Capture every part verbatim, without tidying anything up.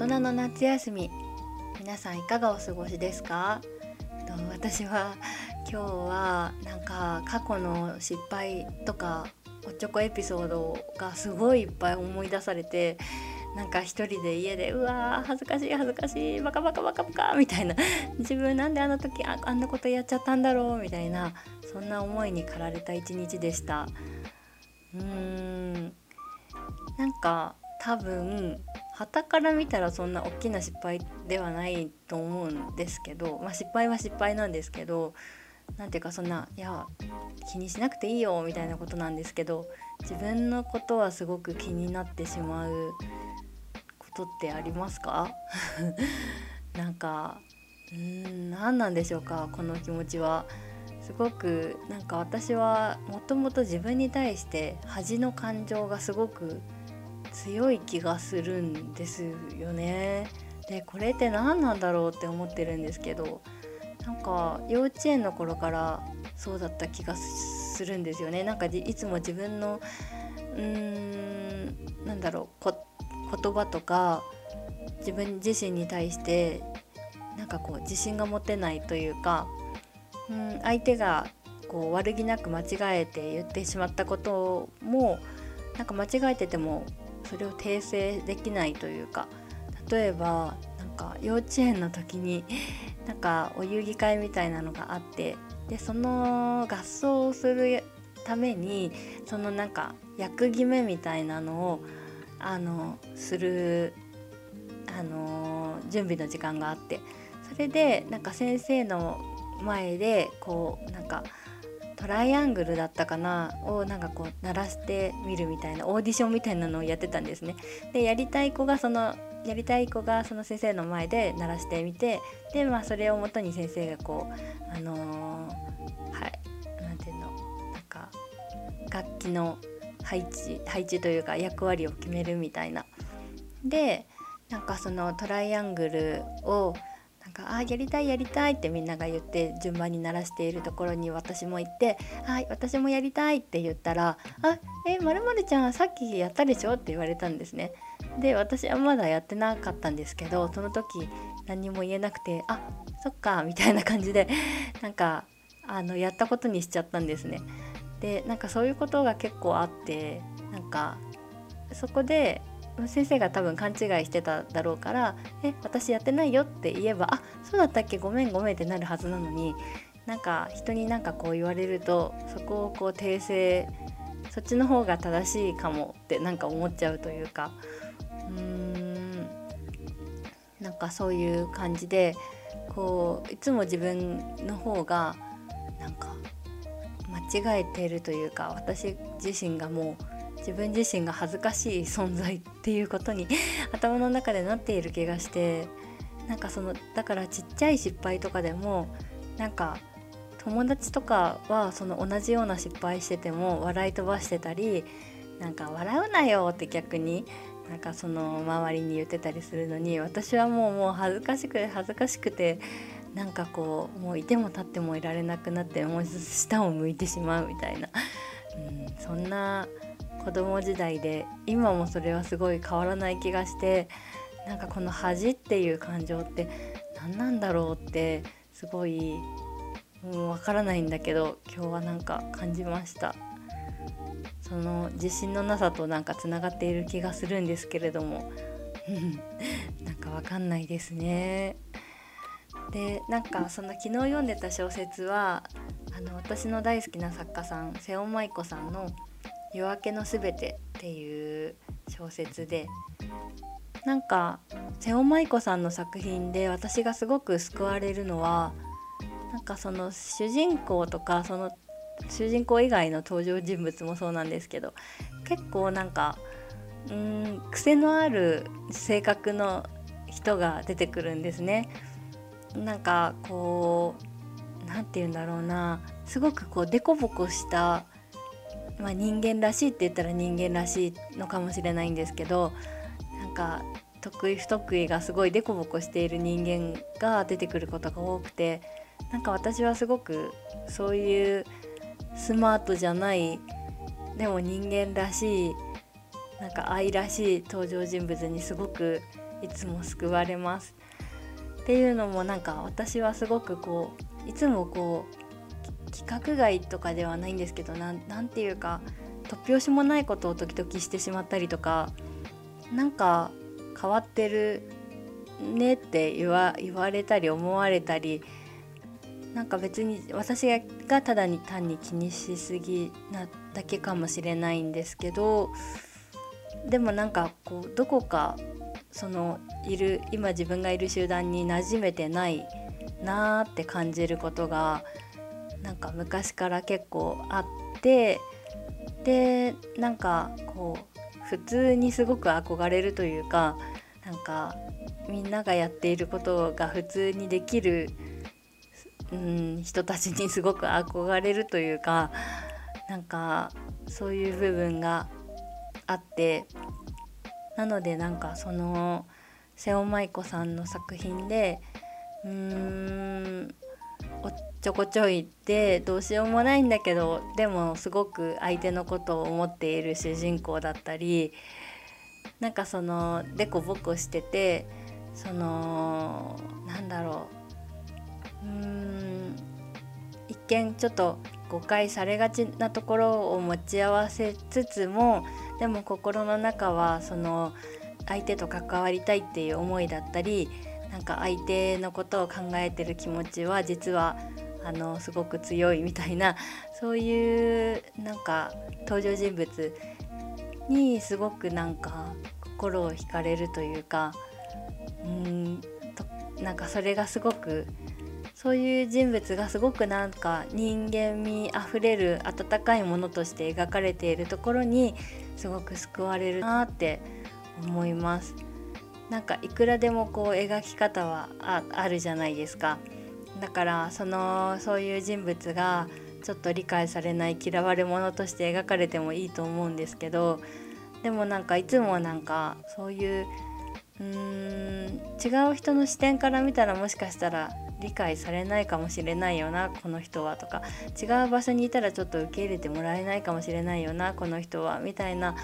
大人の夏休み、皆さんいかがお過ごしですか？私は今日はなんか過去の失敗とかおっちょこエピソードがすごいいっぱい思い出されて、なんか一人で家でうわー恥ずかしい恥ずかしいバカバカバカバカみたいな、自分なんであの時 あ, あんなことやっちゃったんだろうみたいな、そんな思いに駆られた一日でした。うーんなんか多分傍から見たらそんな大きな失敗ではないと思うんですけど、まあ、失敗は失敗なんですけど、なんていうかそんないや気にしなくていいよみたいなことなんですけど、自分のことはすごく気になってしまうことってありますか？なんかうーん何なんでしょうか、この気持ちは。すごくなんか私はもともと自分に対して恥の感情がすごく強い気がするんですよね。でこれって何なんだろうって思ってるんですけど、なんか幼稚園の頃からそうだった気がするんですよね。なんかいつも自分のうーんなんだろうこ言葉とか自分自身に対してなんかこう自信が持てないというか、うん相手がこう悪気なく間違えて言ってしまったこともなんか間違えててもそれを訂正できないというか、例えばなんか幼稚園の時になんかお遊戯会みたいなのがあって、でその合奏をするためにそのなんか役決めみたいなのをあのするあの準備の時間があって、それでなんか先生の前でこうなんかトライアングルだったかなをなんかこう鳴らしてみるみたいなオーディションみたいなのをやってたんですね。でやりたい子がそのやりたい子がその先生の前で鳴らしてみて、でまあそれをもとに先生がこうあのー、はいなんていうのなんか楽器の配置配置というか役割を決めるみたいな。でなんかそのトライアングルをなんかあやりたいやりたいってみんなが言って順番に鳴らしているところに私も行って、はい私もやりたいって言ったら、あえまるまるちゃんさっきやったでしょって言われたんですね。で私はまだやってなかったんですけど、その時何も言えなくて、あそっかみたいな感じでなんかあのやったことにしちゃったんですね。でなんかそういうことが結構あって、なんかそこで先生が多分勘違いしてただろうから、え私やってないよって言えば、あそうだったっけごめんごめんってなるはずなのに、なんか人になんかこう言われるとそこをこう訂正、そっちの方が正しいかもってなんか思っちゃうというか、うーんなんかそういう感じでこういつも自分の方がなんか間違えているというか、私自身がもう自分自身が恥ずかしい存在っていうことに頭の中でなっている気がして、なんかそのだからちっちゃい失敗とかでもなんか友達とかはその同じような失敗してても笑い飛ばしてたり、なんか笑うなよって逆になんかその周りに言ってたりするのに、私はもうもう恥ずかしく恥ずかしくてなんかこうもういても立ってもいられなくなって、もう下を向いてしまうみたいな、うん、そんな子供時代で、今もそれはすごい変わらない気がして、なんかこの恥っていう感情って何なんだろうってすごいうんわからないんだけど、今日はなんか感じました。その自信のなさとなんかつながっている気がするんですけれどもなんかわかんないですね。でなんかその昨日読んでた小説はあの私の大好きな作家さん瀬尾まいこさんの夜明けのすべてっていう小説で、なんか瀬尾まいこさんの作品で私がすごく救われるのは、なんかその主人公とかその主人公以外の登場人物もそうなんですけど、結構なんかうーん癖のある性格の人が出てくるんですね。なんかこうなんていうんだろうな、すごくこうデコボコしたまあ、人間らしいって言ったら人間らしいのかもしれないんですけど、なんか得意不得意がすごいデコボコしている人間が出てくることが多くて、なんか私はすごくそういうスマートじゃないでも人間らしいなんか愛らしい登場人物にすごくいつも救われますっていうのも、なんか私はすごくこういつもこう規格外とかではないんですけど、な ん, なんていうか突拍子もないことを時々してしまったりとか、なんか変わってるねって言 わ, 言われたり思われたり、なんか別に私がただに単に気にしすぎなだけかもしれないんですけど、でもなんかこうどこかそのいる今自分がいる集団に馴染めてないなーって感じることがなんか昔から結構あって、でなんかこう普通にすごく憧れるというか、なんかみんながやっていることが普通にできる、うん、人たちにすごく憧れるというか、なんかそういう部分があって、なのでなんかその瀬尾舞子さんの作品で、うーんおっちょこちょいってどうしようもないんだけど、でもすごく相手のことを思っている主人公だったり、なんかそのデコボコしてて、そのなんだろう、うーん一見ちょっと誤解されがちなところを持ち合わせつつも、でも心の中はその相手と関わりたいっていう思いだったり、なんか相手のことを考えてる気持ちは実はあのすごく強いみたいな、そういうなんか登場人物にすごくなんか心を惹かれるというか、うーんとなんかそれがすごく、そういう人物がすごくなんか人間味あふれる温かいものとして描かれているところにすごく救われるなって思います。なんかいくらでもこう描き方は あ, あるじゃないですか。だからそのそういう人物がちょっと理解されない嫌われ者として描かれてもいいと思うんですけど、でもなんかいつもなんかそういう、うーん違う人の視点から見たらもしかしたら理解されないかもしれないよなこの人はとか、違う場所にいたらちょっと受け入れてもらえないかもしれないよなこの人はみたいな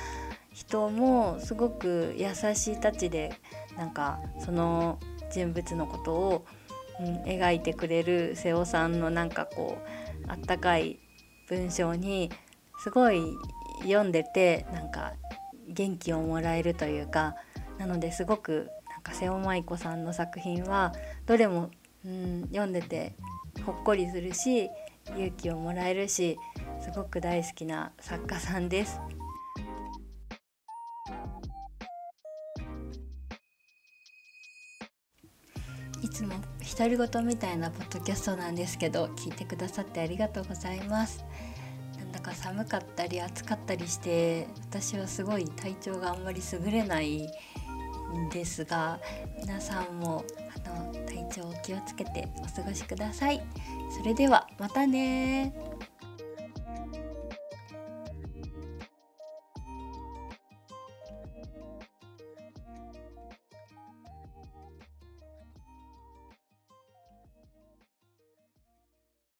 人もすごく優しいタッチでなんかその人物のことを、うん、描いてくれる瀬尾さんのなんかこうあったかい文章にすごい読んでてなんか元気をもらえるというか、なのですごくなんか瀬尾舞子さんの作品はどれも、うん、読んでてほっこりするし勇気をもらえるし、すごく大好きな作家さんです。いつも独り言みたいなポッドキャストなんですけど、聞いてくださってありがとうございます。なんだか寒かったり暑かったりして、私はすごい体調があんまり優れないんですが、皆さんもあの体調を気をつけてお過ごしください。それではまたね。